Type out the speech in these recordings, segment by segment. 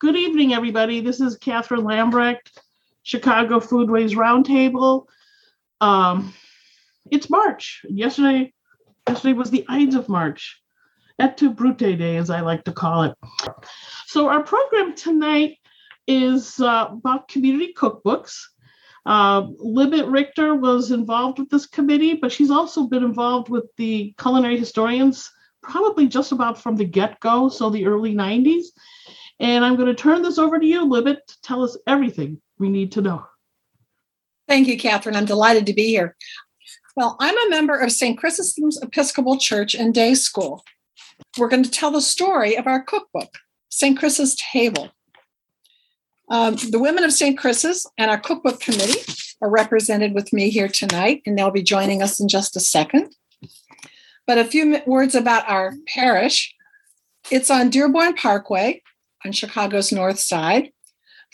Good evening, everybody. This is Catherine Lambrecht, Chicago Foodways Roundtable. It's March. Yesterday was the Ides of March, Et tu Brute Day, as I like to call it. So our program tonight is about community cookbooks. Libet Richter was involved with this committee, but she's also been involved with the culinary historians probably just about from the get-go, so the early 90s. And I'm going to turn this over to you, Libet, to tell us everything we need to know. Thank you, Catherine. I'm delighted to be here. Well, I'm a member of St. Chrysostom's Episcopal Church and Day School. We're going to tell the story of our cookbook, St. Chris's Table. The women of St. Chris's and our cookbook committee are represented with me here tonight, and they'll be joining us in just a second. But a few words about our parish. It's on Dearborn Parkway, on Chicago's north side.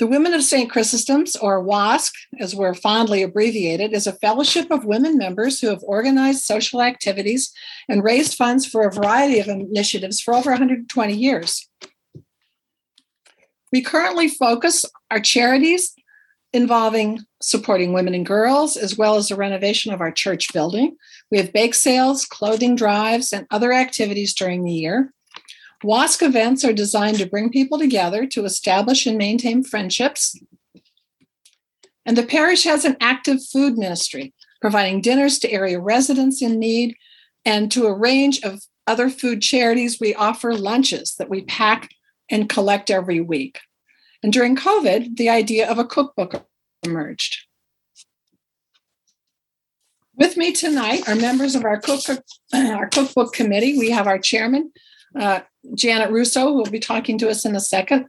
The Women of St. Chrysostom's, or WASC, as we're fondly abbreviated, is a fellowship of women members who have organized social activities and raised funds for a variety of initiatives for over 120 years. We currently focus our charities involving supporting women and girls, as well as the renovation of our church building. We have bake sales, clothing drives, and other activities during the year. WASC events are designed to bring people together to establish and maintain friendships. And the parish has an active food ministry, providing dinners to area residents in need, and to a range of other food charities. We offer lunches that we pack and collect every week. And during COVID, the idea of a cookbook emerged. With me tonight are members of our cookbook committee. We have our chairman, Janet Russo, who will be talking to us in a second,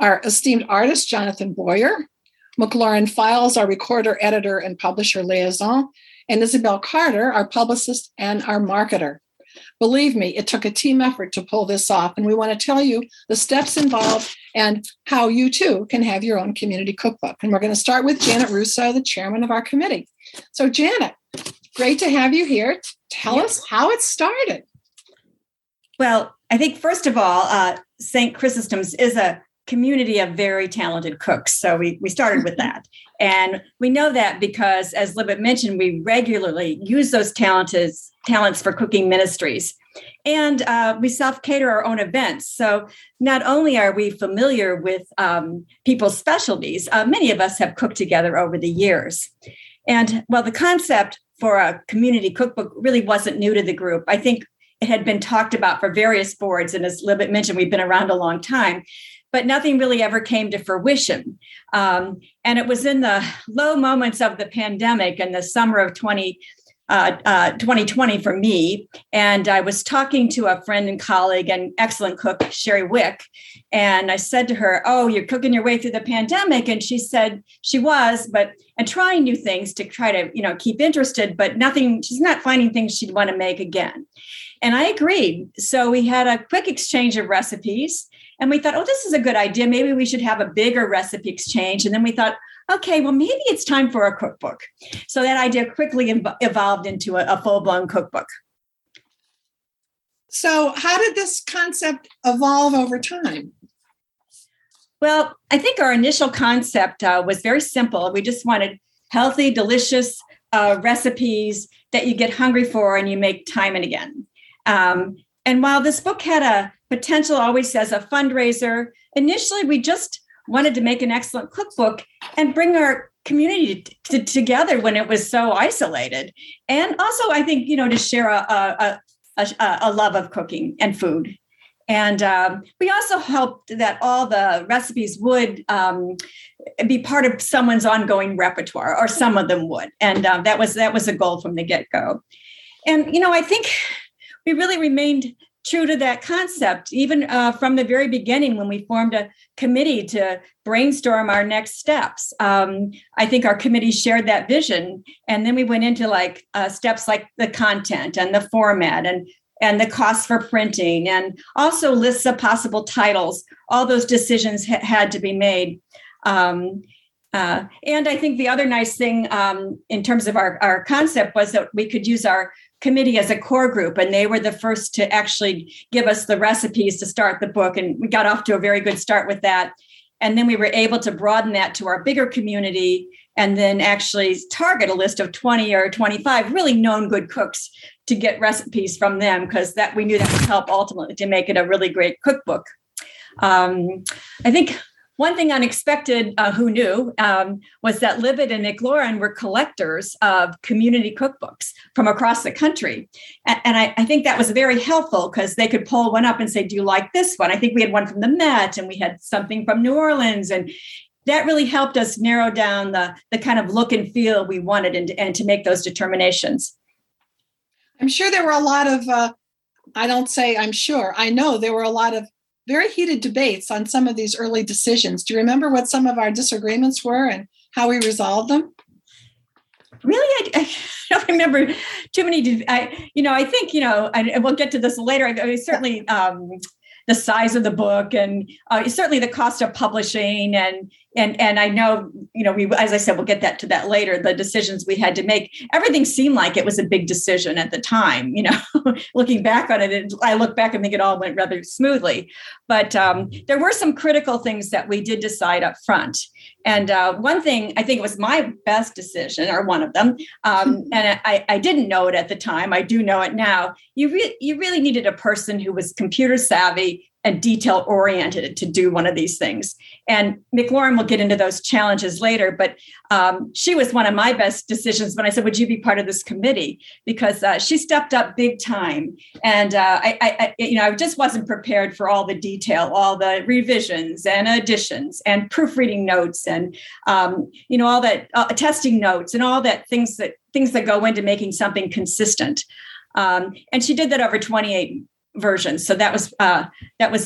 our esteemed artist, Jonathan Boyer, McLaurin Files, our recorder, editor, and publisher liaison, and Isabel Carter, our publicist and our marketer. Believe me, it took a team effort to pull this off, and we want to tell you the steps involved and how you, too, can have your own community cookbook. And we're going to start with Janet Russo, the chairman of our committee. So, Janet, great to have you here. Tell us how it started. Well, I think, first of all, St. Chrysostom's is a community of very talented cooks. So we started with that. And we know that because, as Libet mentioned, we regularly use those talents for cooking ministries. And we self-cater our own events. So not only are we familiar with people's specialties, many of us have cooked together over the years. And well, the concept for a community cookbook really wasn't new to the group. I think it had been talked about for various boards. And as Libet mentioned, we've been around a long time, but nothing really ever came to fruition. And it was in the low moments of the pandemic in the summer of 2020 for me. And I was talking to a friend and colleague and excellent cook, Sherry Wick. And I said to her, "Oh, you're cooking your way through the pandemic." And she said she was, and trying new things to try to, keep interested, but nothing, she's not finding things she'd want to make again. And I agreed. So we had a quick exchange of recipes and we thought, oh, this is a good idea. Maybe we should have a bigger recipe exchange. And then we thought, okay, well, maybe it's time for a cookbook. So that idea quickly evolved into a full-blown cookbook. So how did this concept evolve over time? Well, I think our initial concept was very simple. We just wanted healthy, delicious recipes that you get hungry for and you make time and again. And while this book had a potential always as a fundraiser, initially we just wanted to make an excellent cookbook and bring our community together when it was so isolated. And also, I think, to share a love of cooking and food. And we also hoped that all the recipes would be part of someone's ongoing repertoire, or some of them would. And that was a goal from the get-go. And, I think we really remained true to that concept, even from the very beginning when we formed a committee to brainstorm our next steps. I think our committee shared that vision. And then we went into steps like the content and the format and the cost for printing, and also lists of possible titles. All those decisions had to be made. And I think the other nice thing in terms of our concept was that we could use our committee as a core group, and they were the first to actually give us the recipes to start the book, and we got off to a very good start with that. And then we were able to broaden that to our bigger community and then actually target a list of 20 or 25 really known good cooks to get recipes from them, because that we knew that would help ultimately to make it a really great cookbook. I think one thing unexpected, who knew, was that Libet and McLaurin were collectors of community cookbooks from across the country. And I think that was very helpful because they could pull one up and say, do you like this one? I think we had one from the Met and we had something from New Orleans. And that really helped us narrow down the kind of look and feel we wanted and to make those determinations. I'm sure there were a lot of, I know there were a lot of very heated debates on some of these early decisions. Do you remember what some of our disagreements were and how we resolved them? Really, I don't remember too many. I think, and we'll get to this later. Certainly the size of the book and certainly the cost of publishing. And I know, we, as I said, we'll get that to that later, the decisions we had to make. Everything seemed like it was a big decision at the time, looking back on it, I look back and think it all went rather smoothly. But there were some critical things that we did decide up front. And one thing, I think it was my best decision, or one of them, and I didn't know it at the time, I do know it now, you really needed a person who was computer savvy and detail-oriented to do one of these things. And McLaurin will get into those challenges later, but she was one of my best decisions when I said, would you be part of this committee? Because she stepped up big time. And I just wasn't prepared for all the detail, all the revisions and additions and proofreading notes and, all that testing notes and all that things that go into making something consistent. And she did that over 28 versions. So that was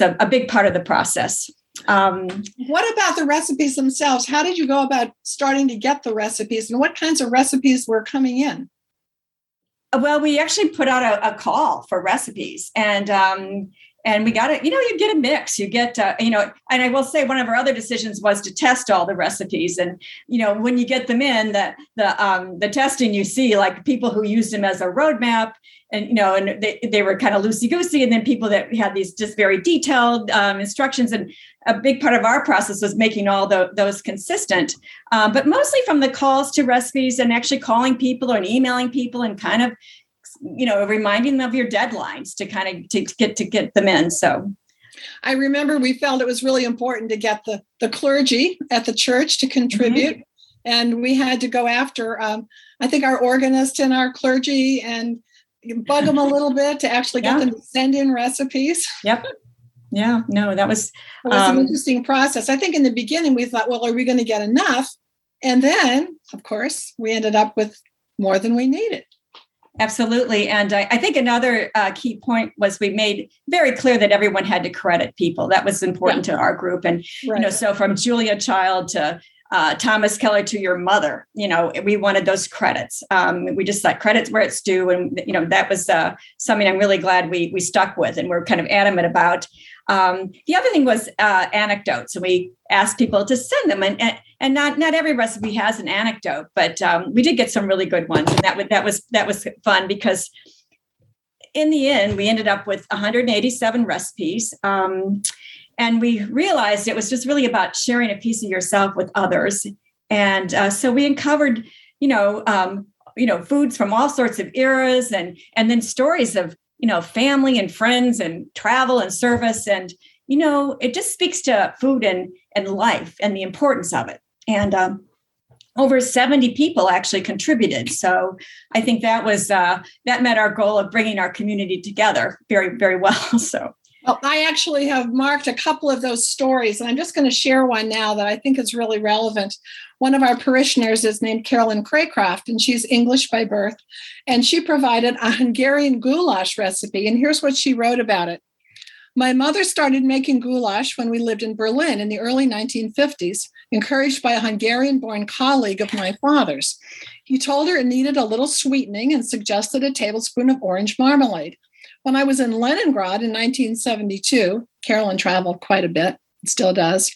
a big part of the process. What about the recipes themselves? How did you go about starting to get the recipes and what kinds of recipes were coming in? Well, we actually put out a call for recipes and we got it, you get a mix, you get, and I will say one of our other decisions was to test all the recipes. And, when you get them in, the testing, you see like people who used them as a roadmap and, and they were kind of loosey-goosey. And then people that had these just very detailed instructions. And a big part of our process was making all those consistent, but mostly from the calls to recipes and actually calling people and emailing people and kind of, reminding them of your deadlines to kind of to get them in. So I remember we felt it was really important to get the clergy at the church to contribute. Mm-hmm. And we had to go after, I think, our organist and our clergy and bug them a little bit to actually get them to send in recipes. Yep. Yeah, no, that was, it was an interesting process. I think in the beginning we thought, well, are we going to get enough? And then, of course, we ended up with more than we needed. Absolutely. And I think another key point was we made very clear that everyone had to credit people. That was important to our group. And, so from Julia Child to Thomas Keller to your mother, we wanted those credits. We just thought credits where it's due. And, that was something I'm really glad we stuck with and we're kind of adamant about. The other thing was anecdotes. And we asked people to send them. And not every recipe has an anecdote, but we did get some really good ones. And that was fun because in the end, we ended up with 187 recipes. And we realized it was just really about sharing a piece of yourself with others. And so we uncovered, foods from all sorts of eras and then stories of, family and friends and travel and service. And, it just speaks to food and life and the importance of it. And over 70 people actually contributed. So I think that was that met our goal of bringing our community together very, very well. So, well, I actually have marked a couple of those stories, and I'm just going to share one now that I think is really relevant. One of our parishioners is named Carolyn Craycroft, and she's English by birth, and she provided a Hungarian goulash recipe, and here's what she wrote about it. My mother started making goulash when we lived in Berlin in the early 1950s, encouraged by a Hungarian-born colleague of my father's. He told her it needed a little sweetening and suggested a tablespoon of orange marmalade. When I was in Leningrad in 1972, Carolyn traveled quite a bit, still does,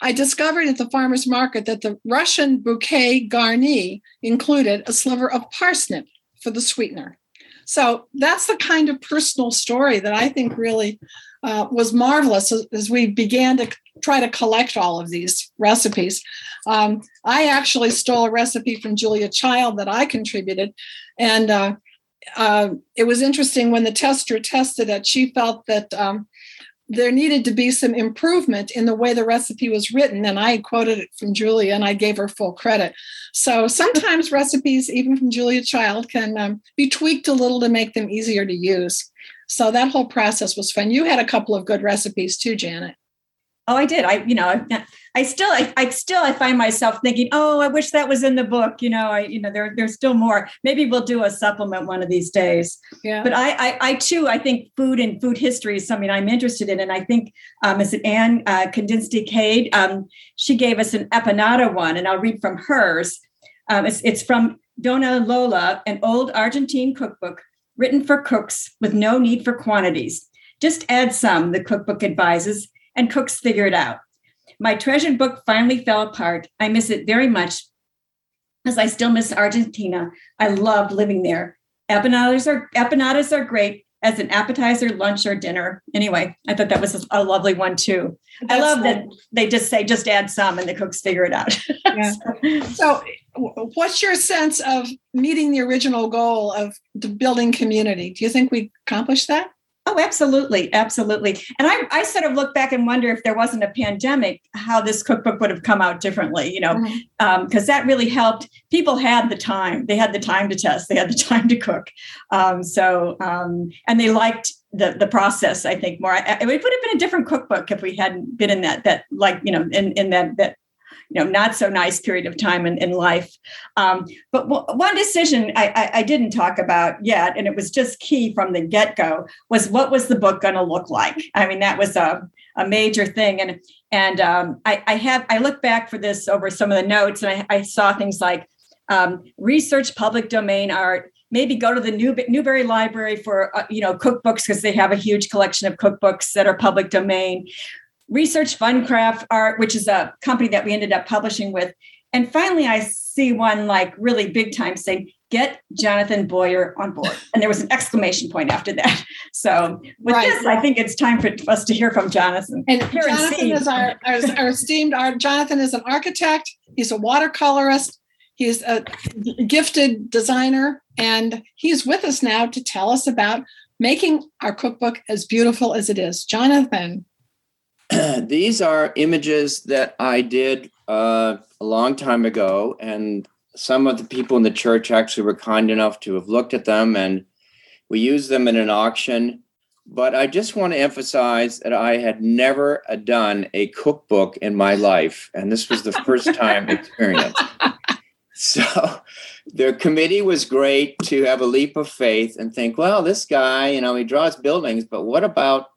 I discovered at the farmer's market that the Russian bouquet garni included a sliver of parsnip for the sweetener. So that's the kind of personal story that I think really was marvelous as we began to try to collect all of these recipes. I actually stole a recipe from Julia Child that I contributed. And it was interesting when the tester tested it, she felt that there needed to be some improvement in the way the recipe was written. And I quoted it from Julia and I gave her full credit. So sometimes recipes, even from Julia Child, can be tweaked a little to make them easier to use. So that whole process was fun. You had a couple of good recipes too, Janet. Oh, I did. I find myself thinking, oh, I wish that was in the book. There's still more. Maybe we'll do a supplement one of these days. Yeah. But I think food and food history is something I'm interested in. And I think, is it Anne Kandinsky-Cade? She gave us an empanada one, and I'll read from hers. It's from Dona Lola, an old Argentine cookbook written for cooks with no need for quantities. Just add some, the cookbook advises, and cooks figure it out. My treasured book finally fell apart. I miss it very much, as I still miss Argentina. I loved living there. Empanadas are great as an appetizer, lunch, or dinner. Anyway, I thought that was a lovely one too. That's I love that they just say, just add some and the cooks figure it out. Yeah. So what's your sense of meeting the original goal of the building community? Do you think we accomplished that? Oh, absolutely. Absolutely. And I sort of look back and wonder if there wasn't a pandemic, how this cookbook would have come out differently, because that really helped. People had the time. They had the time to test. They had the time to cook. And they liked the process, I think, more. It would have been a different cookbook if we hadn't been in that not so nice period of time in life. But one decision I didn't talk about yet, and it was just key from the get-go, was what was the book going to look like? I mean, that was a major thing. And I look back for this over some of the notes, and I saw things like research public domain art, maybe go to the Newberry Library for, cookbooks, because they have a huge collection of cookbooks that are public domain. Research Funcraft Art, which is a company that we ended up publishing with. And finally, I see one like really big time saying, get Jonathan Boyer on board. And there was an exclamation point after that. So with this, I think it's time for us to hear from Jonathan. And Jonathan is our esteemed art. Jonathan is an architect. He's a watercolorist. He's a gifted designer. And he's with us now to tell us about making our cookbook as beautiful as it is. Jonathan. These are images that I did a long time ago, and some of the people in the church actually were kind enough to have looked at them, and we used them in an auction. But I just want to emphasize that I had never done a cookbook in my life, and this was the first time experience. So the committee was great to have a leap of faith and think, well, this guy, he draws buildings, but what about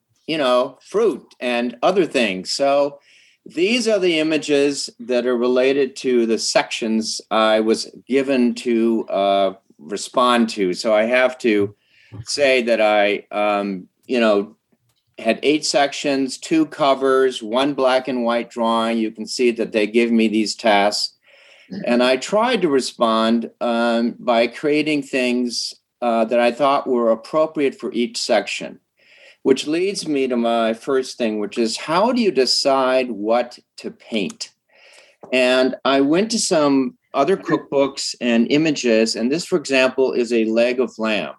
fruit and other things? So these are the images that are related to the sections I was given to respond to. So I have to say that I, had 8 sections, 2 covers, 1 black and white drawing. You can see that they give me these tasks. And I tried to respond by creating things that I thought were appropriate for each section. Which leads me to my first thing, which is, how do you decide what to paint? And I went to some other cookbooks and images, and this, for example, is a leg of lamb.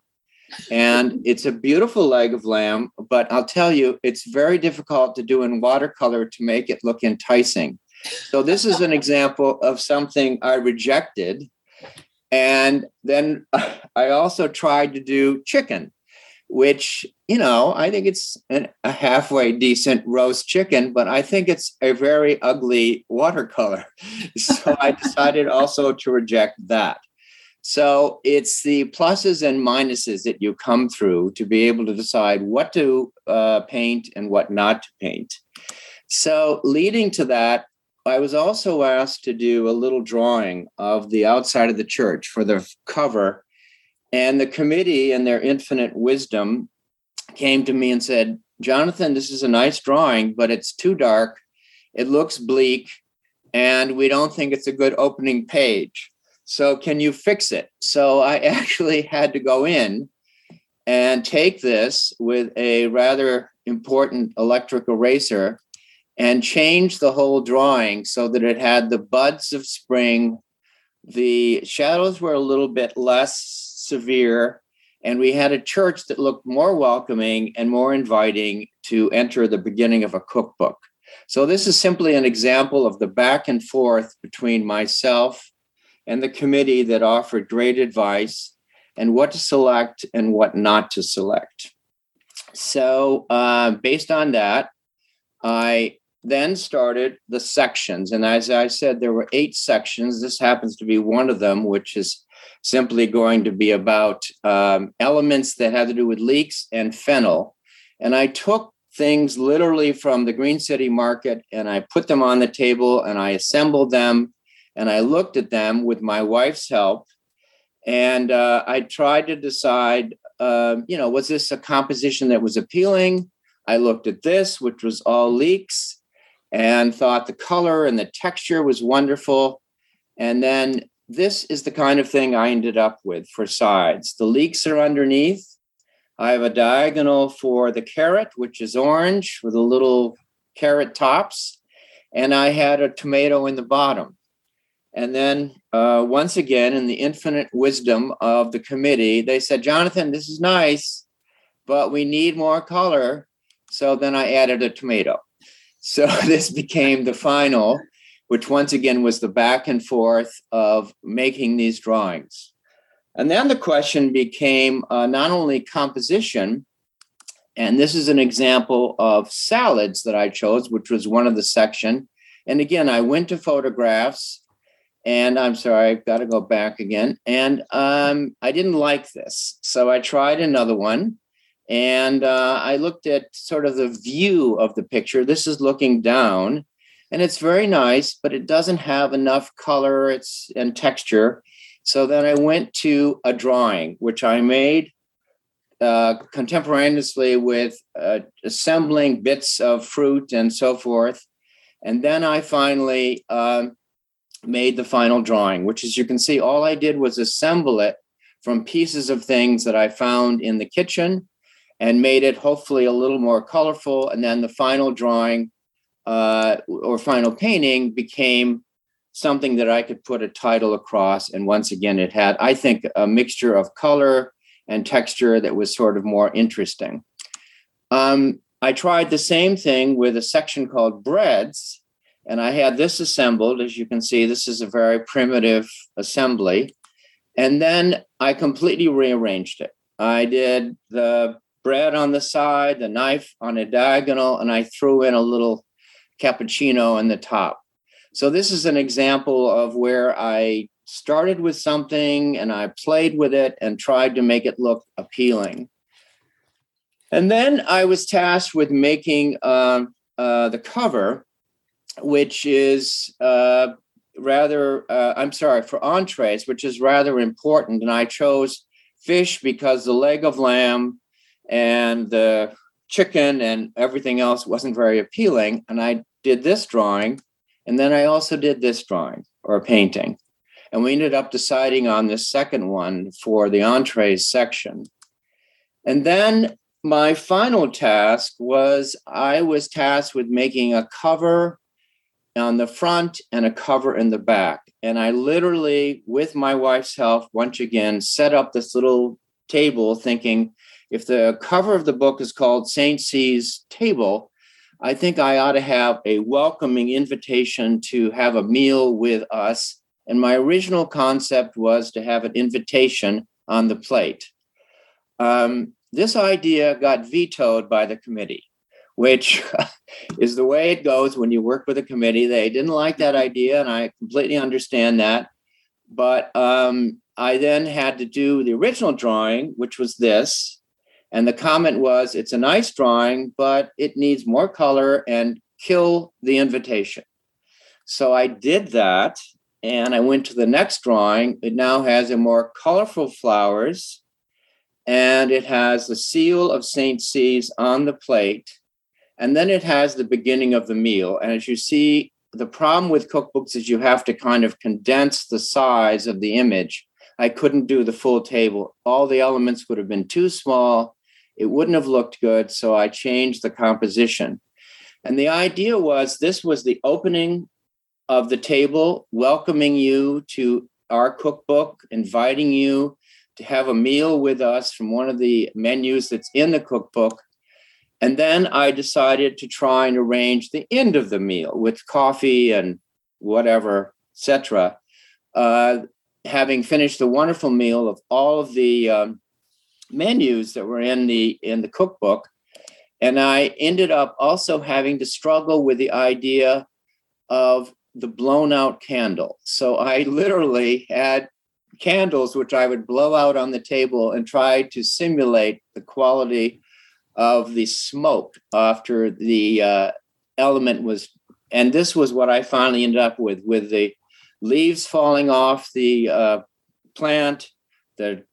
And it's a beautiful leg of lamb, but I'll tell you, it's very difficult to do in watercolor to make it look enticing. So this is an example of something I rejected. And then I also tried to do chicken, which, I think it's a halfway decent roast chicken, but I think it's a very ugly watercolor. So I decided also to reject that. So it's the pluses and minuses that you come through to be able to decide what to paint and what not to paint. So leading to that, I was also asked to do a little drawing of the outside of the church for the cover. And the committee, in their infinite wisdom, came to me and said, Jonathan, this is a nice drawing, but it's too dark. It looks bleak, and we don't think it's a good opening page. So can you fix it? So I actually had to go in and take this with a rather important electric eraser and changed the whole drawing so that it had the buds of spring. The shadows were a little bit less severe, and we had a church that looked more welcoming and more inviting to enter the beginning of a cookbook. So this is simply an example of the back and forth between myself and the committee that offered great advice and what to select and what not to select. So based on that, I then started the sections. And as I said, there were 8 sections. This happens to be one of them, which is simply going to be about elements that had to do with leeks and fennel. And I took things literally from the Green City Market and I put them on the table and I assembled them and I looked at them with my wife's help. And I tried to decide, was this a composition that was appealing? I looked at this, which was all leeks, and thought the color and the texture was wonderful. And then this is the kind of thing I ended up with for sides. The leeks are underneath. I have a diagonal for the carrot, which is orange with the little carrot tops. And I had a tomato in the bottom. And then once again, in the infinite wisdom of the committee, they said, Jonathan, this is nice, but we need more color. So then I added a tomato. So this became the final, which once again was the back and forth of making these drawings. And then the question became not only composition, and this is an example of salads that I chose, which was one of the section. And again, I went to photographs. And I'm sorry, I've got to go back again. And I didn't like this. So I tried another one. And I looked at sort of the view of the picture. This is looking down. And it's very nice, but it doesn't have enough color and texture. So then I went to a drawing, which I made contemporaneously with assembling bits of fruit and so forth. And then I finally... made the final drawing, which, as you can see, all I did was assemble it from pieces of things that I found in the kitchen and made it hopefully a little more colorful. And then the final drawing or final painting became something that I could put a title across. And once again, it had, I think, a mixture of color and texture that was sort of more interesting. I tried the same thing with a section called breads. And I had this assembled. As you can see, this is a very primitive assembly. And then I completely rearranged it. I did the bread on the side, the knife on a diagonal, and I threw in a little cappuccino in the top. So this is an example of where I started with something and I played with it and tried to make it look appealing. And then I was tasked with making the cover, which is for entrees, which is rather important. And I chose fish because the leg of lamb and the chicken and everything else wasn't very appealing. And I did this drawing. And then I also did this drawing or painting. And we ended up deciding on this second one for the entrees section. And then my final task was I was tasked with making a cover on the front and a cover in the back. And I literally, with my wife's help, once again, set up this little table thinking, if the cover of the book is called St. C's Table, I think I ought to have a welcoming invitation to have a meal with us. And my original concept was to have an invitation on the plate. This idea got vetoed by the committee, which is the way it goes when you work with a committee. They didn't like that idea, and I completely understand that. But I then had to do the original drawing, which was this. And the comment was, it's a nice drawing, but it needs more color and kill the invitation. So I did that, and I went to the next drawing. It now has a more colorful flowers, and it has the seal of St. C's on the plate. And then it has the beginning of the meal. And as you see, the problem with cookbooks is you have to kind of condense the size of the image. I couldn't do the full table. All the elements would have been too small It wouldn't have looked good, so I changed the composition. And the idea was this was the opening of the table, welcoming you to our cookbook, inviting you to have a meal with us from one of the menus that's in the cookbook. And then I decided to try and arrange the end of the meal with coffee and whatever, etc. Having finished the wonderful meal of all of the menus that were in the cookbook. And I ended up also having to struggle with the idea of the blown out candle. So I literally had candles, which I would blow out on the table and try to simulate the quality of the smoke after the element was, and this was what I finally ended up with the leaves falling off the plant, the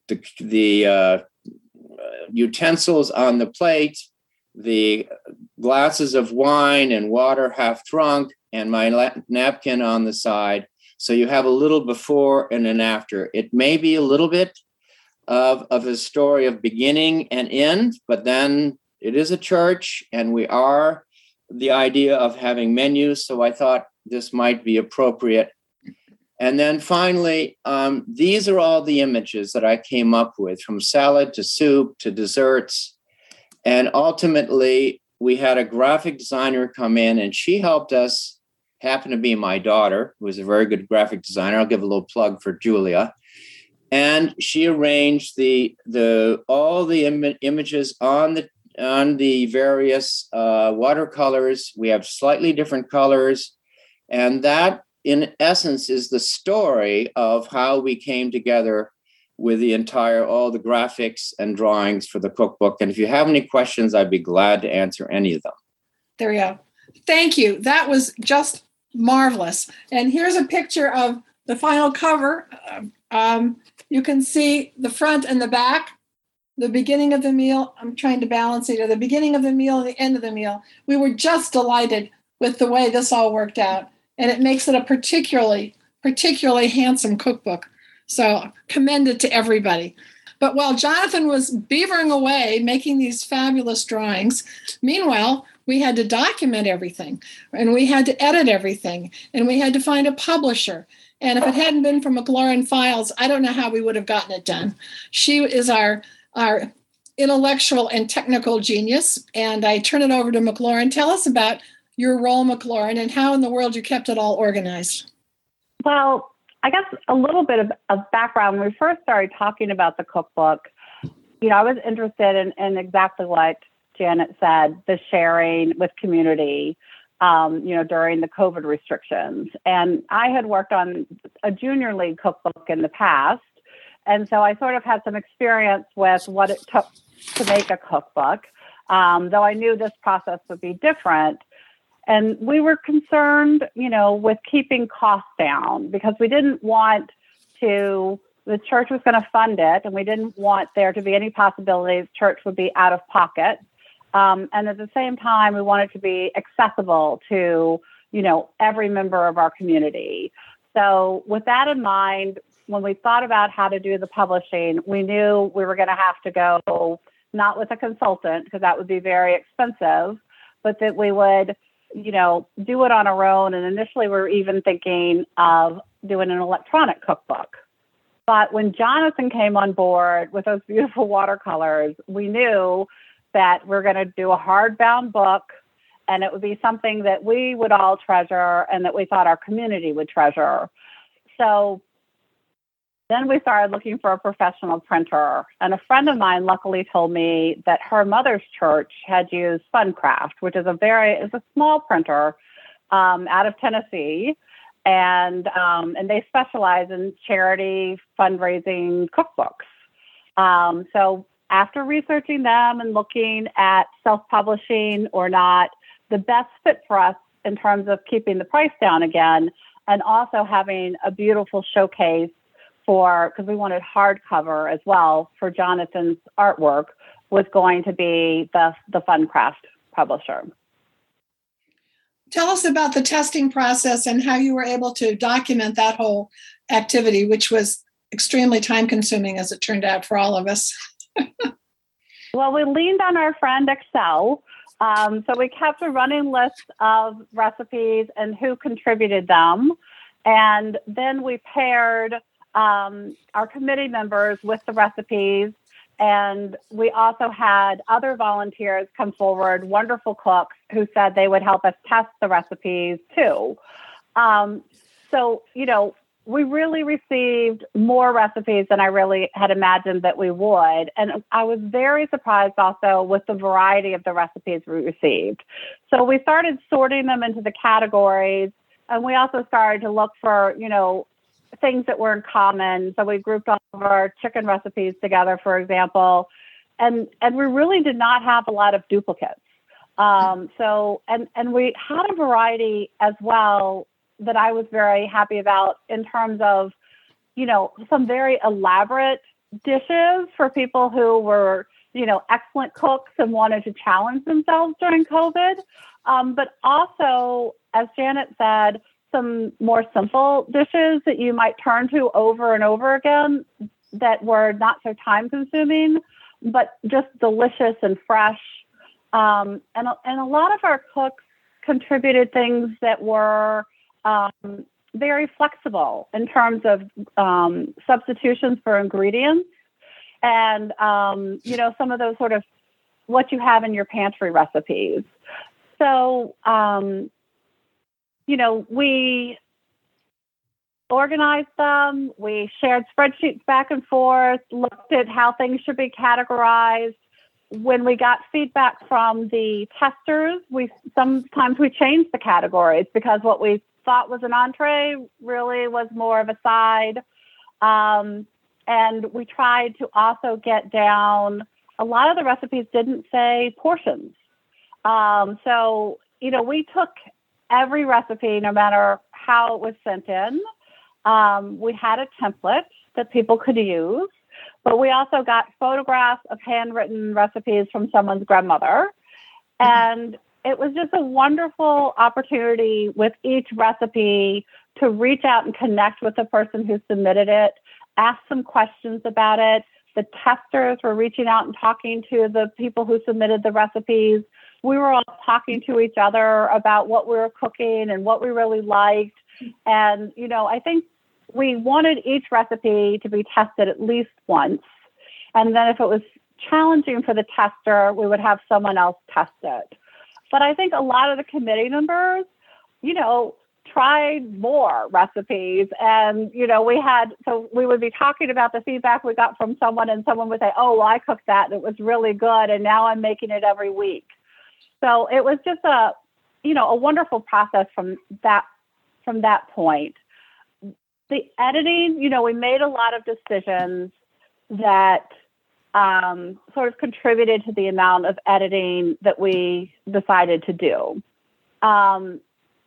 utensils on the plate, the glasses of wine and water half drunk, and my napkin on the side. So you have a little before and an after. It may be a little bit of a story of beginning and end, but then it is a church and we are the idea of having menus. So I thought this might be appropriate. And then finally, these are all the images that I came up with, from salad to soup to desserts. And ultimately, we had a graphic designer come in, and she helped us, happened to be my daughter, who is a very good graphic designer. I'll give a little plug for Julia. And she arranged all the images on the various watercolors. We have slightly different colors, and that, in essence, is the story of how we came together with the entire, all the graphics and drawings for the cookbook. And if you have any questions, I'd be glad to answer any of them. There we go. Thank you. That was just marvelous. And here's a picture of the final cover. You can see the front and the back, the beginning of the meal. I'm trying to balance it, the beginning of the meal and the end of the meal. We were just delighted with the way this all worked out. And it makes it a particularly handsome cookbook. So commended to everybody. But while Jonathan was beavering away, making these fabulous drawings, meanwhile, we had to document everything, and we had to edit everything, and we had to find a publisher. And if it hadn't been for McLaurin Files, I don't know how we would have gotten it done. She is our intellectual and technical genius. And I turn it over to McLaurin. Tell us about your role, McLaurin, and how in the world you kept it all organized. Well, I guess a little bit of background. When we first started talking about the cookbook, I was interested in exactly what Janet said, the sharing with community, during the COVID restrictions. And I had worked on a junior league cookbook in the past. And so I sort of had some experience with what it took to make a cookbook, though I knew this process would be different. And we were concerned, with keeping costs down, because we didn't want the church was going to fund it, and we didn't want there to be any possibility the church would be out of pocket. And at the same time, we wanted to be accessible to, every member of our community. So with that in mind, when we thought about how to do the publishing, we knew we were going to have to go not with a consultant, because that would be very expensive, but that we would do it on our own. And initially we were even thinking of doing an electronic cookbook. But when Jonathan came on board with those beautiful watercolors, we knew that we're going to do a hardbound book, and it would be something that we would all treasure and that we thought our community would treasure. So then we started looking for a professional printer. And a friend of mine luckily told me that her mother's church had used Funcraft, which is a small printer out of Tennessee. And they specialize in charity fundraising cookbooks. So after researching them and looking at self-publishing or not, the best fit for us in terms of keeping the price down again, and also having a beautiful showcase because we wanted hardcover as well for Jonathan's artwork, was going to be the Funcraft publisher. Tell us about the testing process and how you were able to document that whole activity, which was extremely time-consuming, as it turned out, for all of us. Well, we leaned on our friend Excel. So we kept a running list of recipes and who contributed them. And then we paired our committee members with the recipes. And we also had other volunteers come forward, wonderful cooks, who said they would help us test the recipes too. So, you know, we really received more recipes than I really had imagined that we would. And I was very surprised also with the variety of the recipes we received. So we started sorting them into the categories, and we also started to look for, you know, things that were in common. So we grouped all of our chicken recipes together, for example, and we really did not have a lot of duplicates. So we had a variety as well that I was very happy about in terms of, you know, some very elaborate dishes for people who were, you know, excellent cooks and wanted to challenge themselves during COVID. But also, as Janet said, some more simple dishes that you might turn to over and over again that were not so time consuming, but just delicious and fresh. And a lot of our cooks contributed things that were very flexible in terms of substitutions for ingredients and, you know, some of those sort of what you have in your pantry recipes. So, you know, we organized them, we shared spreadsheets back and forth, looked at how things should be categorized. When we got feedback from the testers, we sometimes changed the categories because what we thought was an entree really was more of a side. And we tried to also get down, a lot of the recipes didn't say portions. So, you know, we took every recipe, no matter how it was sent in. We had a template that people could use, but we also got photographs of handwritten recipes from someone's grandmother. And it was just a wonderful opportunity with each recipe to reach out and connect with the person who submitted it, ask some questions about it. The testers were reaching out and talking to the people who submitted the recipes. We were all talking to each other about what we were cooking and what we really liked. And, you know, I think we wanted each recipe to be tested at least once. And then if it was challenging for the tester, we would have someone else test it. But I think a lot of the committee members, you know, tried more recipes. And, you know, we would be talking about the feedback we got from someone, and someone would say, oh, well, I cooked that and it was really good, and now I'm making it every week. So it was just a, you know, a wonderful process from that point. The editing, you know, we made a lot of decisions that sort of contributed to the amount of editing that we decided to do.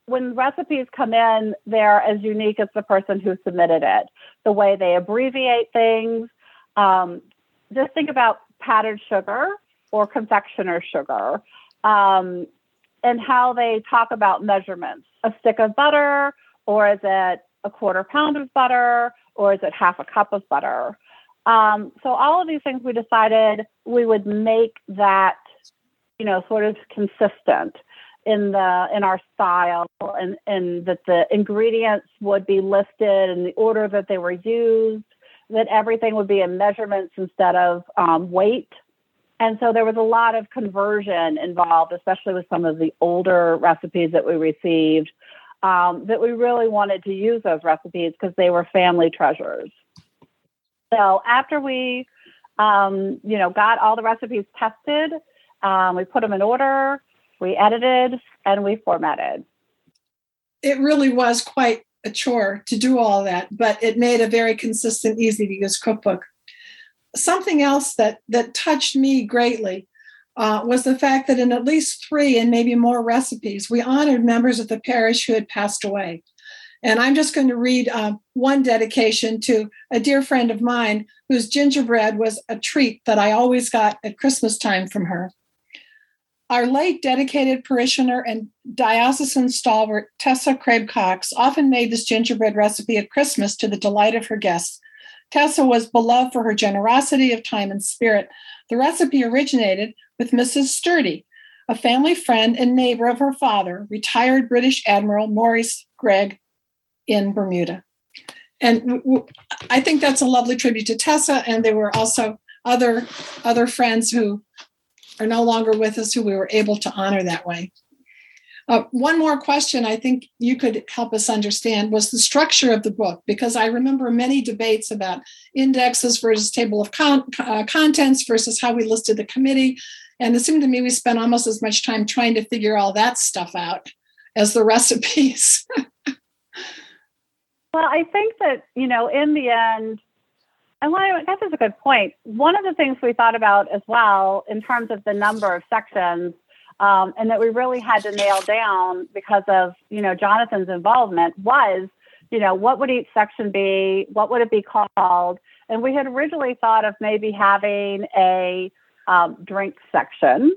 When recipes come in, they're as unique as the person who submitted it. The way they abbreviate things. Just think about powdered sugar or confectioner's sugar. And how they talk about measurements. A stick of butter, or is it a quarter pound of butter, or is it half a cup of butter? So all of these things we decided we would make that, you know, sort of consistent in our style, and that the ingredients would be listed in the order that they were used, that everything would be in measurements instead of weight. And so there was a lot of conversion involved, especially with some of the older recipes that we received, that we really wanted to use those recipes because they were family treasures. So after we, you know, got all the recipes tested, we put them in order, we edited, and we formatted. It really was quite a chore to do all that, but it made a very consistent, easy-to-use cookbook. Something else that touched me greatly was the fact that in at least 3 and maybe more recipes, we honored members of the parish who had passed away. And I'm just going to read one dedication to a dear friend of mine whose gingerbread was a treat that I always got at Christmas time from her. Our late dedicated parishioner and diocesan stalwart, Tessa Crabcox, often made this gingerbread recipe at Christmas to the delight of her guests. Tessa was beloved for her generosity of time and spirit. The recipe originated with Mrs. Sturdy, a family friend and neighbor of her father, retired British Admiral Maurice Gregg in Bermuda. And I think that's a lovely tribute to Tessa. And there were also other friends who are no longer with us who we were able to honor that way. One more question I think you could help us understand was the structure of the book, because I remember many debates about indexes versus table of contents versus how we listed the committee. And it seemed to me we spent almost as much time trying to figure all that stuff out as the recipes. Well, I think that, in the end, that's a good point. One of the things we thought about as well in terms of the number of sections and that we really had to nail down because of, Jonathan's involvement was, what would each section be? What would it be called? And we had originally thought of maybe having a drink section.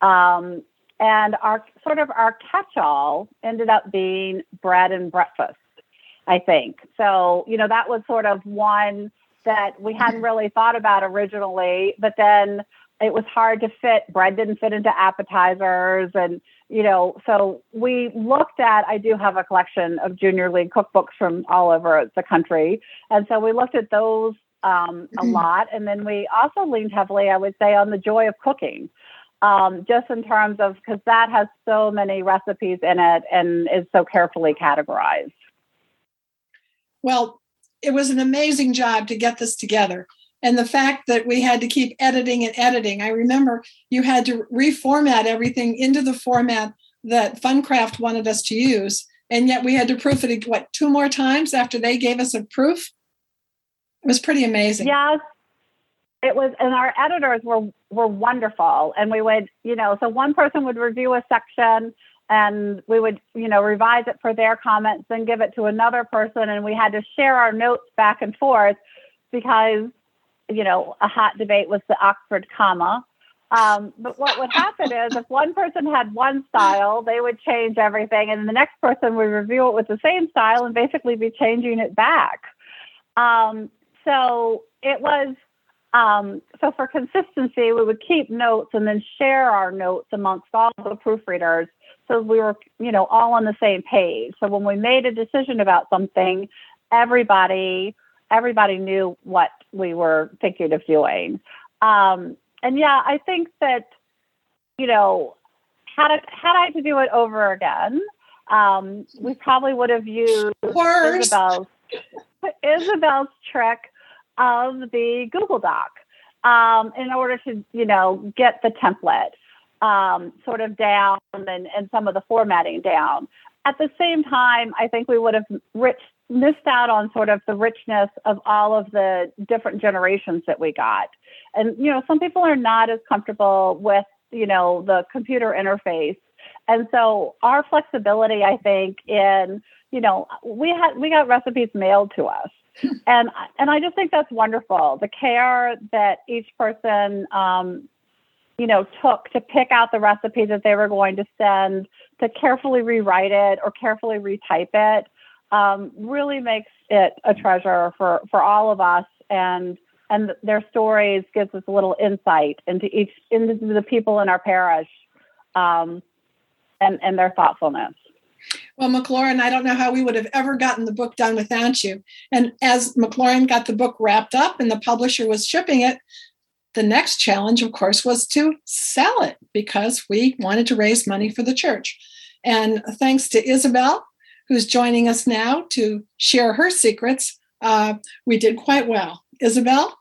And our catch-all ended up being bread and breakfast, I think. So, that was sort of one that we hadn't really thought about originally, but then it was hard to fit. Bread didn't fit into appetizers. And, so we looked at, I do have a collection of Junior League cookbooks from all over the country. And so we looked at those a lot. And then we also leaned heavily, I would say, on the joy of cooking, just in terms of, because that has so many recipes in it and is so carefully categorized. Well, it was an amazing job to get this together. And the fact that we had to keep editing. I remember you had to reformat everything into the format that Funcraft wanted us to use. And yet we had to proof it, 2 more times after they gave us a proof? It was pretty amazing. Yes, it was. And our editors were wonderful. And we would, so one person would review a section and we would, revise it for their comments, then give it to another person. And we had to share our notes back and forth because a hot debate was the Oxford comma. But what would happen is if one person had one style, they would change everything. And the next person would review it with the same style and basically be changing it back. So it was, so for consistency, we would keep notes and then share our notes amongst all the proofreaders. So we were, all on the same page. So when we made a decision about something, everybody knew what we were thinking of doing. And yeah, I think that, had I to do it over again, we probably would have used Isabel's trick of the Google Doc in order to, get the template sort of down and some of the formatting down. At the same time, I think we would have missed out on sort of the richness of all of the different generations that we got. And, some people are not as comfortable with, the computer interface. And so our flexibility, I think, in, we got recipes mailed to us. And I just think that's wonderful. The care that each person, took to pick out the recipe that they were going to send, to carefully rewrite it or carefully retype it, really makes it a treasure for all of us, and their stories gives us a little insight into the people in our parish, and their thoughtfulness. Well, McLaurin, I don't know how we would have ever gotten the book done without you. And as McLaurin got the book wrapped up and the publisher was shipping it, the next challenge, of course, was to sell it because we wanted to raise money for the church. And thanks to Isabel, who's joining us now to share her secrets, we did quite well. Isabel?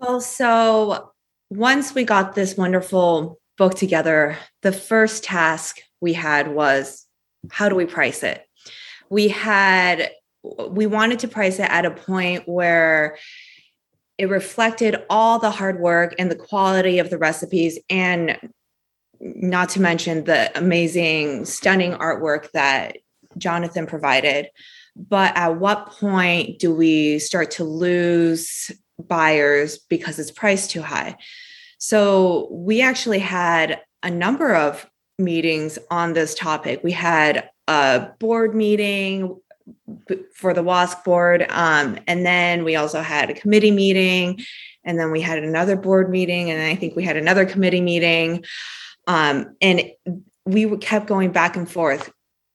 Well, so once we got this wonderful book together, the first task we had was, how do we price it? We wanted to price it at a point where it reflected all the hard work and the quality of the recipes, and not to mention the amazing, stunning artwork that Jonathan provided. But at what point do we start to lose buyers because it's priced too high? So we actually had a number of meetings on this topic. We had a board meeting, for the WASC board. And then we also had a committee meeting, and then we had another board meeting. And I think we had another committee meeting. And we kept going back and forth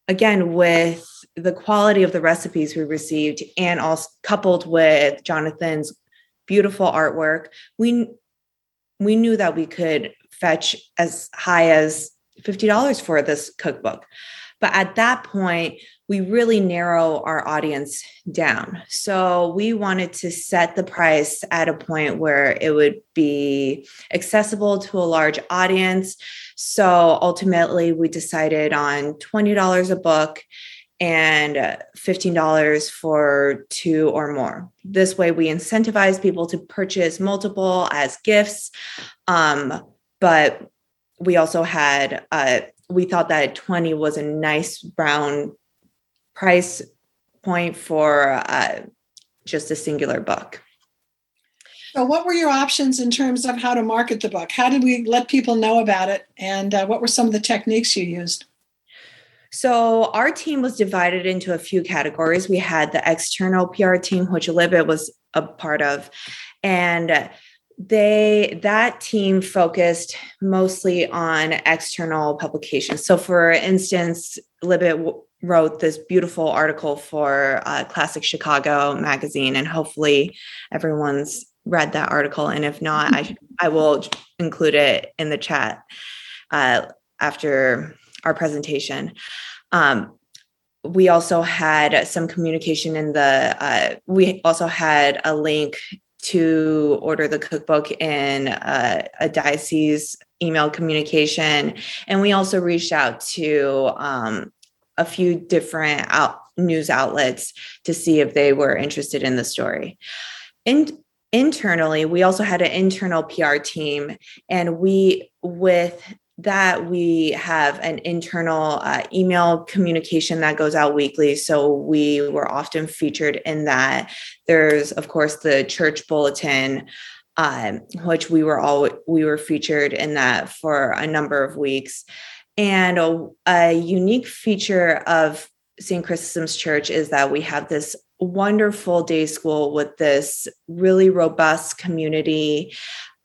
again with the quality of the recipes we received, and also coupled with Jonathan's beautiful artwork. We knew that we could fetch as high as $50 for this cookbook. But at that point, we really narrow our audience down. So we wanted to set the price at a point where it would be accessible to a large audience. So ultimately, we decided on $20 a book and $15 for two or more. This way, we incentivize people to purchase multiple as gifts. But we also had, we thought that 20 was a nice round price point for just a singular book. So what were your options in terms of how to market the book? How did we let people know about it? And what were some of the techniques you used? So our team was divided into a few categories. We had the external PR team, which Libet was a part of, and that team focused mostly on external publications. So for instance, Libet wrote this beautiful article for Classic Chicago magazine, and hopefully everyone's read that article. And if not, I will include it in the chat after our presentation. We also had some communication in the, we also had a link to order the cookbook in a diocese email communication. And we also reached out to a few different news outlets to see if they were interested in the story. Internally, we also had an internal PR team, and we have an internal email communication that goes out weekly. So we were often featured in that. There's, of course, the church bulletin, which we were featured in that for a number of weeks. And a unique feature of St. Chrysostom's Church is that we have this wonderful day school with this really robust community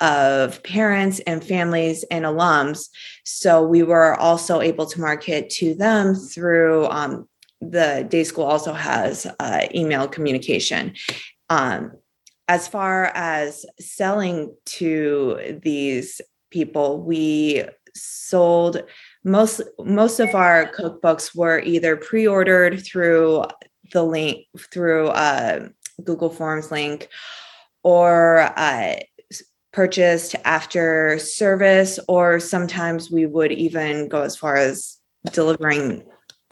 of parents and families and alums. So we were also able to market to them through the day school also has email communication. As far as selling to these people, we sold most of our cookbooks were either pre-ordered through the link through Google Forms link, or purchased after service, or sometimes we would even go as far as delivering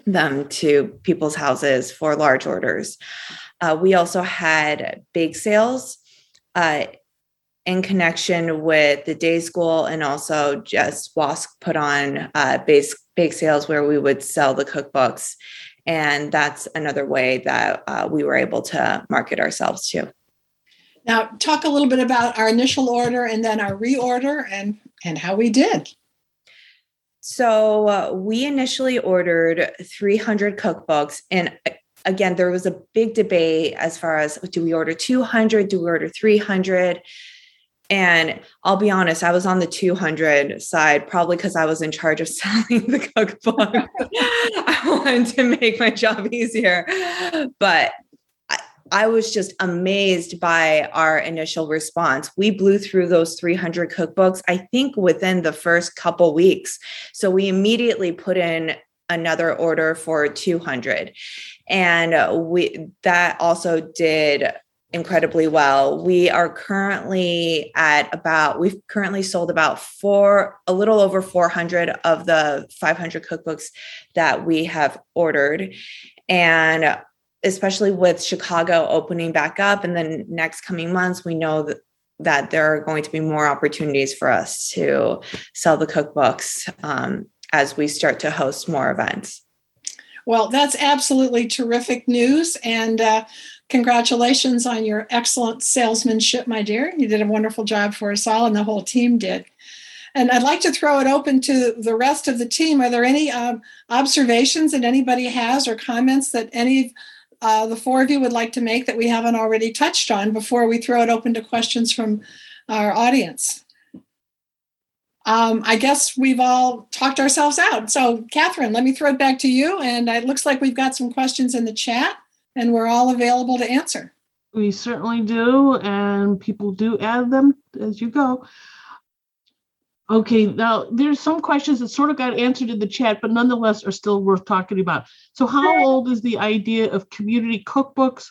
them to people's houses for large orders. We also had bake sales in connection with the day school, and also just WASC put on bake sales where we would sell the cookbooks. And that's another way that we were able to market ourselves too. Now, talk a little bit about our initial order and then our reorder and how we did. So we initially ordered 300 cookbooks. And again, there was a big debate as far as, do we order 200? Do we order 300? And I'll be honest, I was on the 200 side, probably because I was in charge of selling the cookbook. I wanted to make my job easier. But I was just amazed by our initial response. We blew through those 300 cookbooks, I think, within the first couple weeks. So we immediately put in another order for 200. And that also did incredibly well. We are currently we've currently sold about a little over 400 of the 500 cookbooks that we have ordered. And especially with Chicago opening back up in the next coming months, we know that there are going to be more opportunities for us to sell the cookbooks as we start to host more events. Well, that's absolutely terrific news. And congratulations on your excellent salesmanship, my dear. You did a wonderful job for us all, and the whole team did. And I'd like to throw it open to the rest of the team. Are there any observations that anybody has, or comments that any the four of you would like to make that we haven't already touched on before we throw it open to questions from our audience? I guess we've all talked ourselves out. So, Catherine, let me throw it back to you. And it looks like we've got some questions in the chat, and we're all available to answer. We certainly do, and people do add them as you go. Okay, now there's some questions that sort of got answered in the chat, but nonetheless are still worth talking about. So how old is the idea of community cookbooks?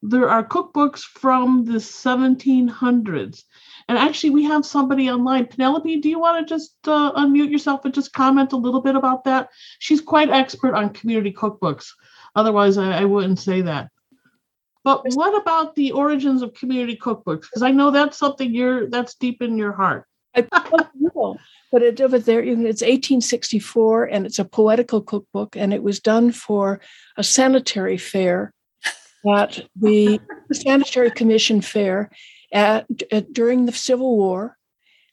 There are cookbooks from the 1700s. And actually, we have somebody online. Penelope, do you want to just unmute yourself and just comment a little bit about that? She's quite expert on community cookbooks. Otherwise, I wouldn't say that. But what about the origins of community cookbooks? Because I know that's something that's deep in your heart. I don't know, but it's 1864, and it's a poetical cookbook, and it was done for a sanitary fair at the Sanitary Commission fair at during the Civil War.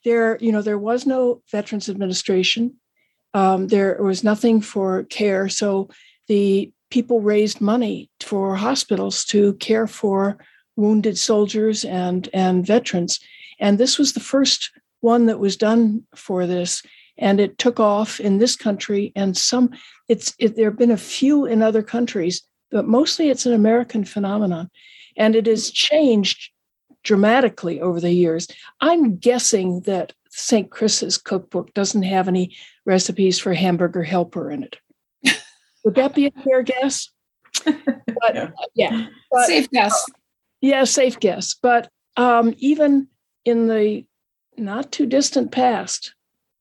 There was no Veterans Administration. There was nothing for care, so the people raised money for hospitals to care for wounded soldiers and veterans, and this was the first one that was done for this, and it took off in this country. And there have been a few in other countries, but mostly it's an American phenomenon, and it has changed dramatically over the years. I'm guessing that St. Chris's cookbook doesn't have any recipes for hamburger helper in it. Would that be a fair guess? But yeah. But, safe guess. Yeah, safe guess. But even in the not too distant past,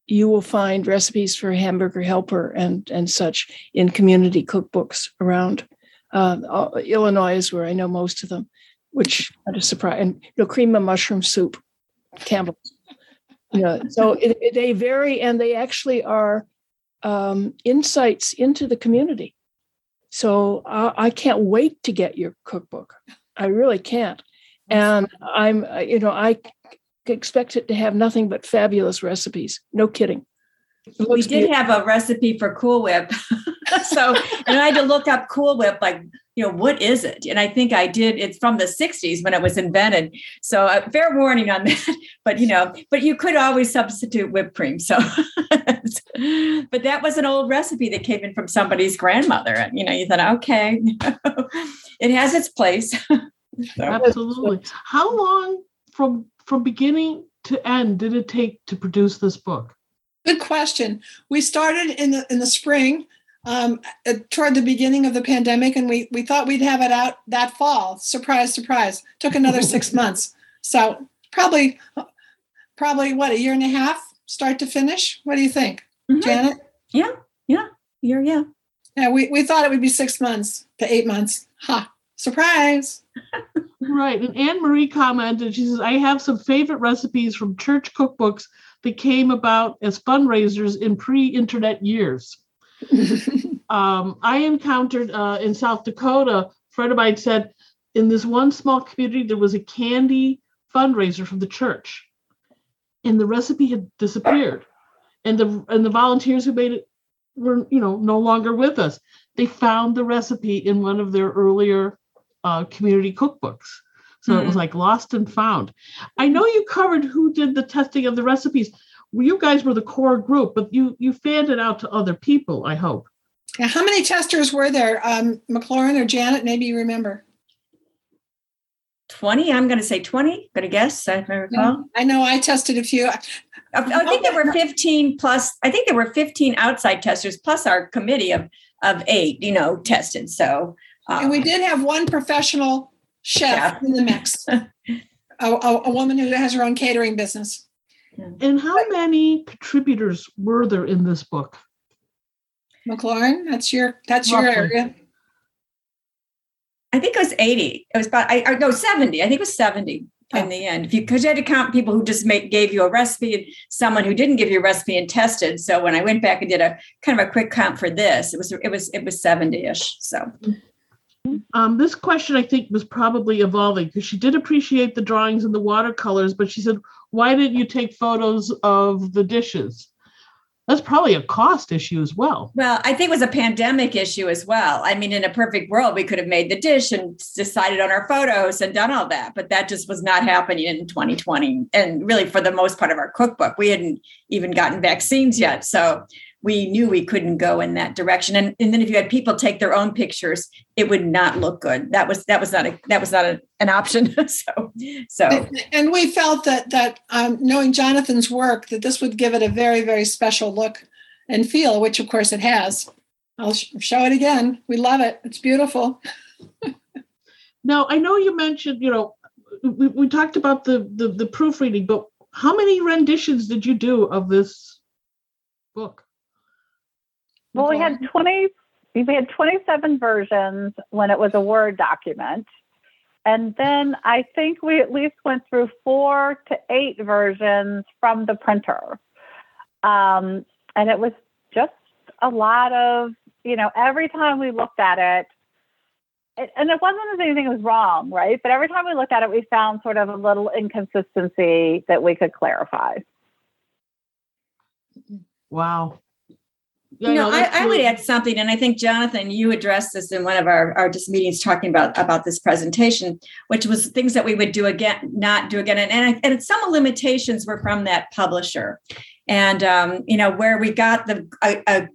you will find recipes for hamburger helper and such in community cookbooks around. Illinois is where I know most of them, which kind of surprised. And cream of mushroom soup, Campbell's. So they vary, and they actually are insights into the community. So I can't wait to get your cookbook. I really can't. And I expect it to have nothing but fabulous recipes. No kidding. We did have a recipe for Cool Whip. So, and I had to look up Cool Whip, what is it? And I think I did. It's from the 60s when it was invented. So fair warning on that. But, but you could always substitute whipped cream. So, but that was an old recipe that came in from somebody's grandmother. And, you thought, okay, it has its place. Absolutely. How long from beginning to end did it take to produce this book? Good question. We started in the spring, toward the beginning of the pandemic, and we thought we'd have it out that fall. Surprise, surprise. Took another 6 months. So probably what, a year and a half, start to finish? What do you think, Janet? Yeah. Yeah, we thought it would be 6 months to 8 months. Ha, surprise. Right, and Anne-Marie commented, she says, I have some favorite recipes from church cookbooks that came about as fundraisers in pre-internet years. I encountered in South Dakota, a friend of mine said, in this one small community, there was a candy fundraiser from the church, and the recipe had disappeared, and the volunteers who made it were no longer with us. They found the recipe in one of their earlier community cookbooks. So it was like lost and found. I know you covered who did the testing of the recipes. You guys were the core group, but you fanned it out to other people, I hope. Yeah, how many testers were there? McLaurin or Janet, maybe you remember. 20, I'm going to say 20, going to guess. I recall. I know I tested a few. I think there were 15 plus, I think there were 15 outside testers plus our committee of 8, tested. So, and we did have one professional chef in the mix, a woman who has her own catering business. And how many contributors were there in this book? McLaurin, that's your area. I think it was 80. It was about 70. I think it was 70 in the end, because you had to count people who just gave you a recipe and someone who didn't give you a recipe and tested. So when I went back and did a kind of a quick count for this, it was 70-ish. So. This question, I think, was probably evolving because she did appreciate the drawings and the watercolors, but she said, why didn't you take photos of the dishes? that's probably a cost issue as well. Well, I think it was a pandemic issue as well. I mean, in a perfect world, we could have made the dish and decided on our photos and done all that, but that just was not happening in 2020. And really, for the most part of our cookbook, we hadn't even gotten vaccines yet. So we knew we couldn't go in that direction. And then if you had people take their own pictures, it would not look good. That was not an option. And we felt that knowing Jonathan's work, that this would give it a very, very special look and feel, which of course it has. I'll show it again. We love it. It's beautiful. Now, I know you mentioned, we talked about the proofreading, but how many renditions did you do of this book? Well, we had 27 versions when it was a Word document. And then I think we at least went through 4 to 8 versions from the printer. And it was just a lot of, every time we looked at it, and it wasn't as anything was wrong, right? But every time we looked at it, we found sort of a little inconsistency that we could clarify. Wow. I would add something, and I think, Jonathan, you addressed this in one of our just meetings talking about this presentation, which was things that we would do again, not do again. And some limitations were from that publisher. And, where we got a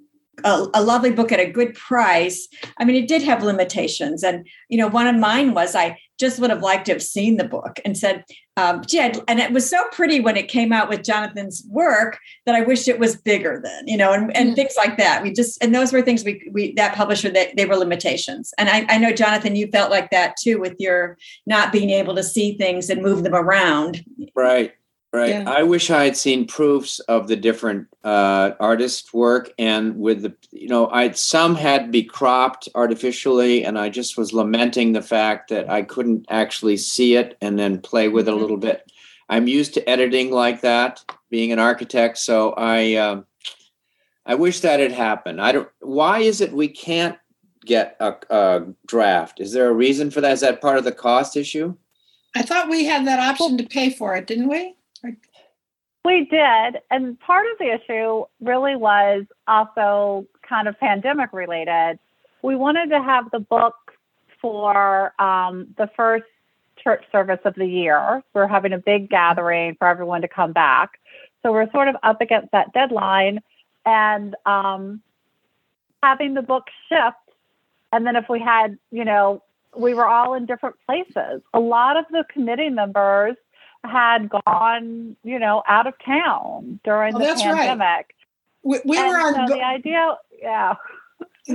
lovely book at a good price. I mean, it did have limitations. And, one of mine was I just would have liked to have seen the book and said, and it was so pretty when it came out with Jonathan's work that I wished it was bigger then, and things like that. And those were things we that publisher, that they were limitations. And I know, Jonathan, you felt like that too, with your not being able to see things and move them around. Right. Right. Yeah. I wish I had seen proofs of the different artists' work, and with the, some had to be cropped artificially, and I just was lamenting the fact that I couldn't actually see it and then play with it a little bit. I'm used to editing like that, being an architect, so I wish that had happened. Why is it we can't get a draft? Is there a reason for that? Is that part of the cost issue? I thought we had that option to pay for it, didn't we? We did. And part of the issue really was also kind of pandemic related. We wanted to have the book for the first church service of the year. We're having a big gathering for everyone to come back. So we're sort of up against that deadline, and having the book shipped. And then if we had, we were all in different places. A lot of the committee members had gone, out of town during the pandemic. Right.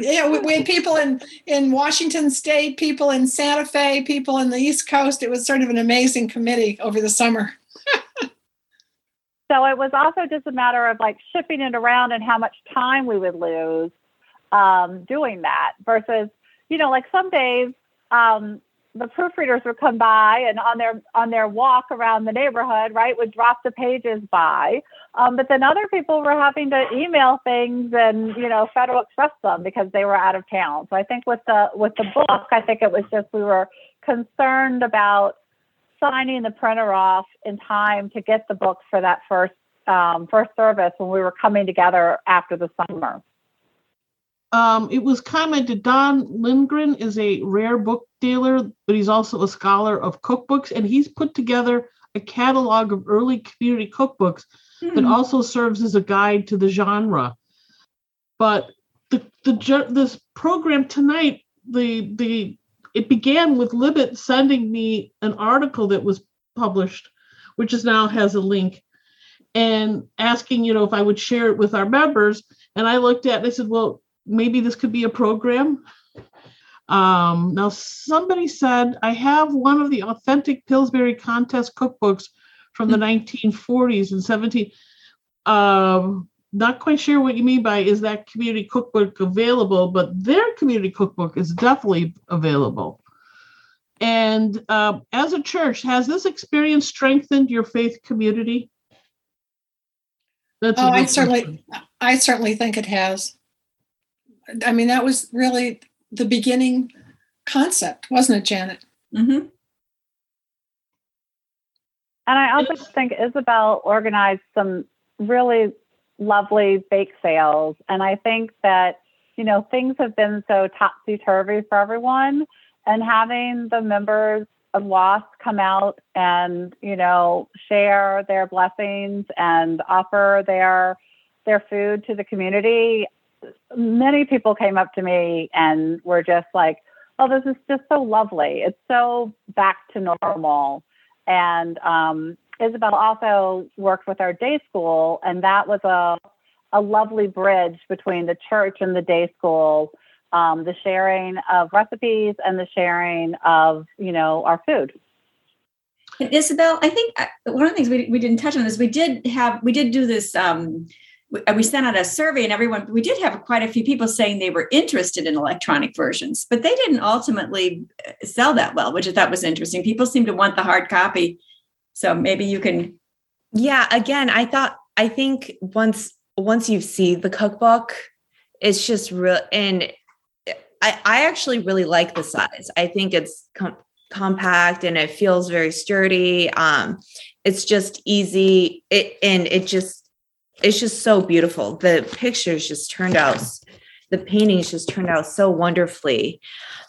We had people in Washington State, people in Santa Fe, people in the East Coast. It was sort of an amazing committee over the summer. So it was also just a matter of shipping it around and how much time we would lose doing that versus, some days the proofreaders would come by and on their walk around the neighborhood, right, would drop the pages by. But then other people were having to email things and, Federal Express them because they were out of town. So I think with the book, I think it was just we were concerned about signing the printer off in time to get the book for that first service when we were coming together after the summer. It was commented Don Lindgren is a rare book dealer, but he's also a scholar of cookbooks, and he's put together a catalog of early community cookbooks that also serves as a guide to the genre. But this program tonight, it began with Libet sending me an article that was published, which now has a link, and asking if I would share it with our members. And I looked at it and I said, well, maybe this could be a program. Now, somebody said, I have one of the authentic Pillsbury contest cookbooks from the 1940s and 70s. Not quite sure what you mean by, is that community cookbook available? But their community cookbook is definitely available. And as a church, has this experience strengthened your faith community? I certainly think it has. I mean, that was really the beginning concept, wasn't it, Janet? Mm-hmm. And I also think Isabel organized some really lovely bake sales. And I think that, you know, things have been so topsy-turvy for everyone, and having the members of WASC come out and, you know, share their blessings and offer their food to the community. Many people came up to me and were just like, oh, this is just so lovely. It's so back to normal. And Isabel also worked with our day school, and that was a lovely bridge between the church and the day school, the sharing of recipes and the sharing of, you know, our food. And Isabel, I think one of the things we didn't touch on is we did do this. We sent out a survey, and we did have quite a few people saying they were interested in electronic versions, but they didn't ultimately sell that well, which I thought was interesting. People seem to want the hard copy. So maybe you can. Yeah. Again, I think once you see the cookbook, it's just real. And I actually really like the size. I think it's compact and it feels very sturdy. It's just easy. It's just so beautiful. The paintings just turned out so wonderfully.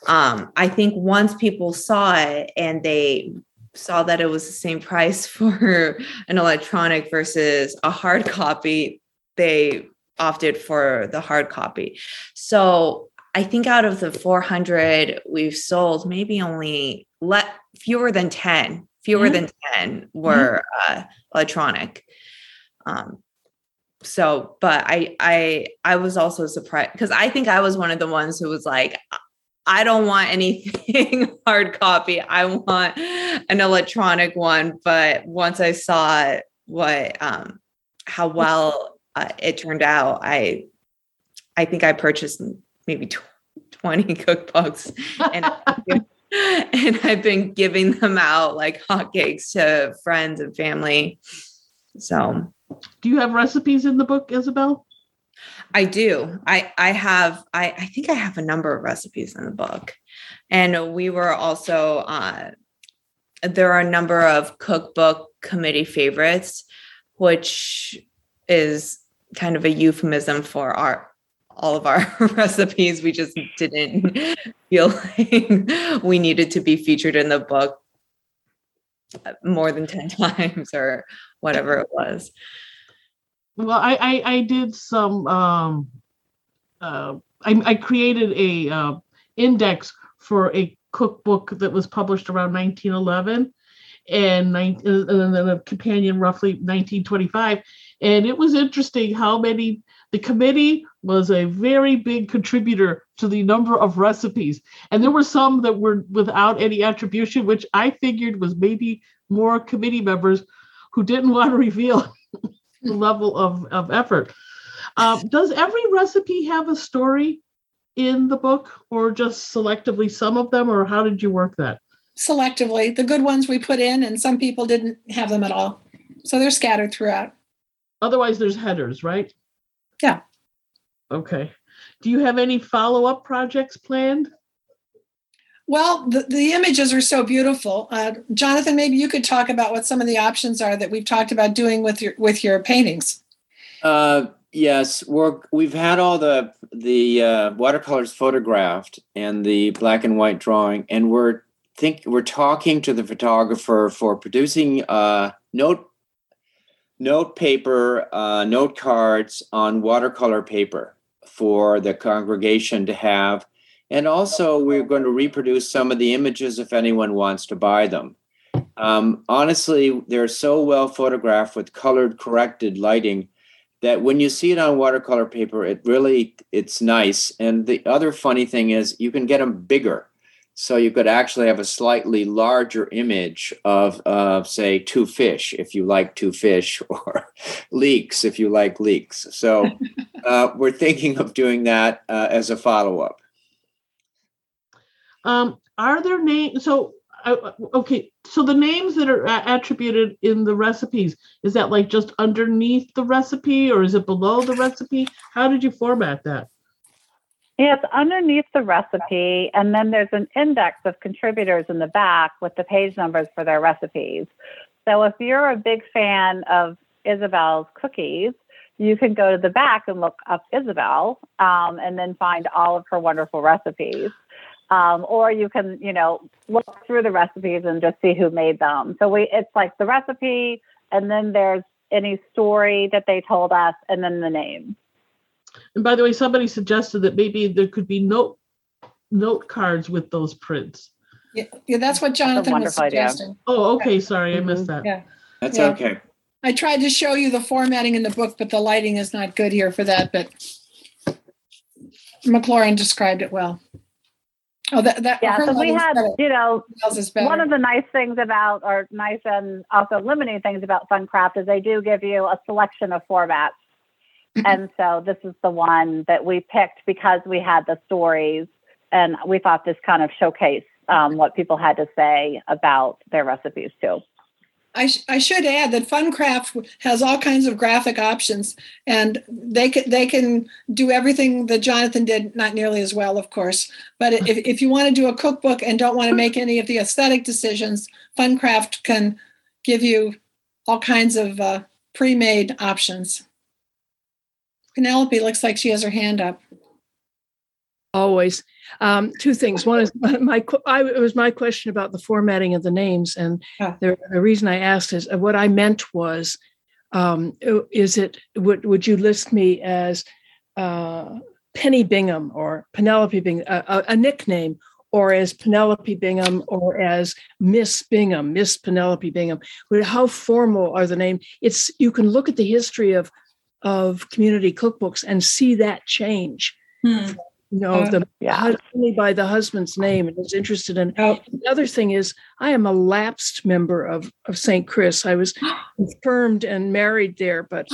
I think once people saw it and they saw that it was the same price for an electronic versus a hard copy, they opted for the hard copy. So I think out of the 400 we've sold, maybe only fewer than 10 were electronic. So, but I was also surprised, because I think I was one of the ones who was like, I don't want anything hard copy. I want an electronic one. But once I saw how well it turned out, I think I purchased maybe 20 cookbooks, and I've been giving them out like hotcakes to friends and family. So. Do you have recipes in the book, Isabel? I do. I think I have a number of recipes in the book. And we were also, there are a number of cookbook committee favorites, which is kind of a euphemism for all of our recipes. We just didn't feel like we needed to be featured in the book more than 10 times or whatever it was. Well, I did some, I created a index for a cookbook that was published around 1911 and then a companion roughly 1925. And it was interesting how many, the committee was a very big contributor to the number of recipes. And there were some that were without any attribution, which I figured was maybe more committee members who didn't want to reveal the level of effort. Does every recipe have a story in the book, or just selectively some of them, or how did you work that? Selectively. The good ones we put in, and some people didn't have them at all. So they're scattered throughout. Otherwise, there's headers, right? Yeah. Okay. Do you have any follow-up projects planned? Well, the images are so beautiful. Jonathan, maybe you could talk about what some of the options are that we've talked about doing with your paintings. Yes, we've had all the watercolors photographed and the black and white drawing, and we're talking to the photographer for producing note paper, note cards on watercolor paper for the congregation to have. And also, we're going to reproduce some of the images if anyone wants to buy them. Honestly, they're so well photographed with colored corrected lighting that when you see it on watercolor paper, it's nice. And the other funny thing is you can get them bigger. So you could actually have a slightly larger image of say, two fish, if you like two fish, or leeks, if you like leeks. So we're thinking of doing that as a follow-up. Are there names? So the names that are attributed in the recipes, is that like just underneath the recipe, or is it below the recipe? How did you format that? It's underneath the recipe, and then there's an index of contributors in the back with the page numbers for their recipes. So if you're a big fan of Isabel's cookies, you can go to the back and look up Isabel and then find all of her wonderful recipes. Or you can, you know, look through the recipes and just see who made them. So it's like the recipe, and then there's any story that they told us, and then the name. And by the way, somebody suggested that maybe there could be note cards with those prints. Yeah, that's what Jonathan was suggesting. Idea. Oh, okay. Sorry, I missed that. Yeah. That's okay. I tried to show you the formatting in the book, but the lighting is not good here for that. But McLaurin described it well. Oh, that yeah. So we had, you know, one of the nice things about, or nice and also limiting things about Funcraft is they do give you a selection of formats. And so this is the one that we picked because we had the stories, and we thought this kind of showcased what people had to say about their recipes too. I should add that Funcraft has all kinds of graphic options, and they can do everything that Jonathan did, not nearly as well, of course. But if you want to do a cookbook and don't want to make any of the aesthetic decisions, Funcraft can give you all kinds of pre-made options. Penelope looks like she has her hand up. Always. Two things. One is it was my question about the formatting of the names, and the reason I asked is what I meant was, would you list me as Penny Bingham or Penelope Bingham, a nickname, or as Penelope Bingham, or as Miss Bingham, Miss Penelope Bingham? How formal are the names? It's, you can look at the history of community cookbooks and see that change. Only by the husband's name and is interested in. The other thing is, I am a lapsed member of St. Chris. I was confirmed and married there, but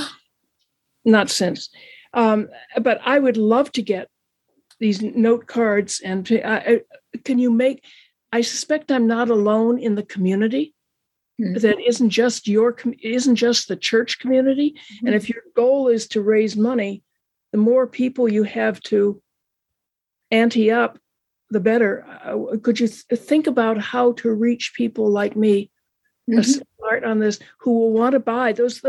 not since. But I would love to get these note cards. And can you make? I suspect I'm not alone in the community. That isn't just the church community. Mm-hmm. And if your goal is to raise money, the more people you have to ante up, the better. Could you think about how to reach people like me, start on this, who will want to buy those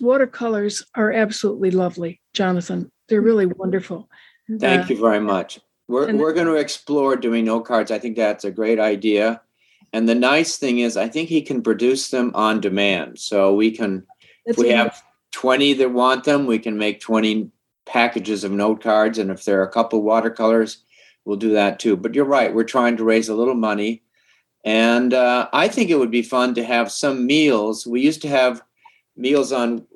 watercolors? Are absolutely lovely, Jonathan. They're really wonderful. Thank you very much. We're going to explore doing note cards. I think that's a great idea. And the nice thing is, I think he can produce them on demand. So we can, if we have 20 that want them, we can make 20 packages of note cards. And if there are a couple watercolors, we'll do that too. But you're right, we're trying to raise a little money. And I think it would be fun to have some meals. We used to have meals on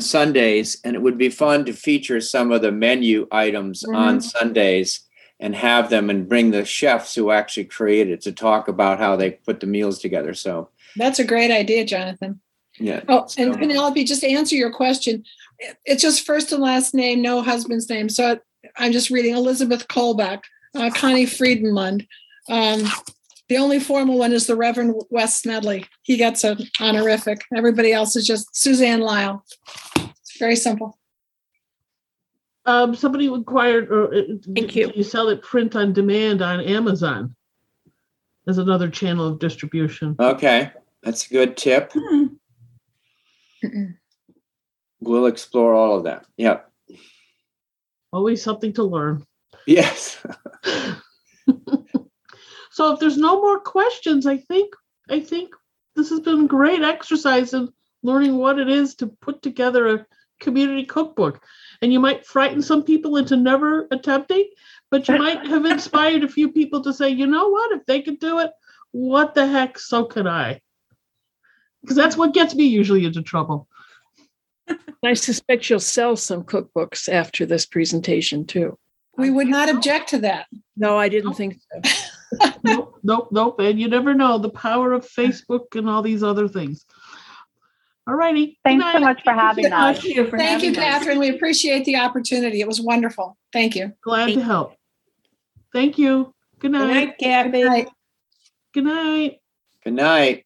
Sundays, and it would be fun to feature some of the menu items on Sundays, and have them and bring the chefs who actually created to talk about how they put the meals together. So that's a great idea, Jonathan. Yeah. Oh, so. And Penelope, just to answer your question, it's just first and last name, no husband's name. So I'm just reading Elizabeth Kolbeck, Connie Friedenmund. The only formal one is the Reverend Wes Snedley. He gets an honorific. Everybody else is just Suzanne Lyle. It's very simple. Somebody inquired, you sell it print on demand on Amazon as another channel of distribution. Okay, that's a good tip. We'll explore all of that. Yeah. Always something to learn. Yes. So if there's no more questions, I think this has been a great exercise in learning what it is to put together a community cookbook. And you might frighten some people into never attempting, but you might have inspired a few people to say, you know what, if they could do it, what the heck, so could I. Because that's what gets me usually into trouble. I suspect you'll sell some cookbooks after this presentation, too. We would not object to that. No, I didn't think so. Nope. And you never know the power of Facebook and all these other things. All righty. Thanks so much for having us. Thank you, Catherine. We appreciate the opportunity. It was wonderful. Thank you. Glad to help. Thank you. Good night. Good night, Kathy. Good night. Good night. Good night.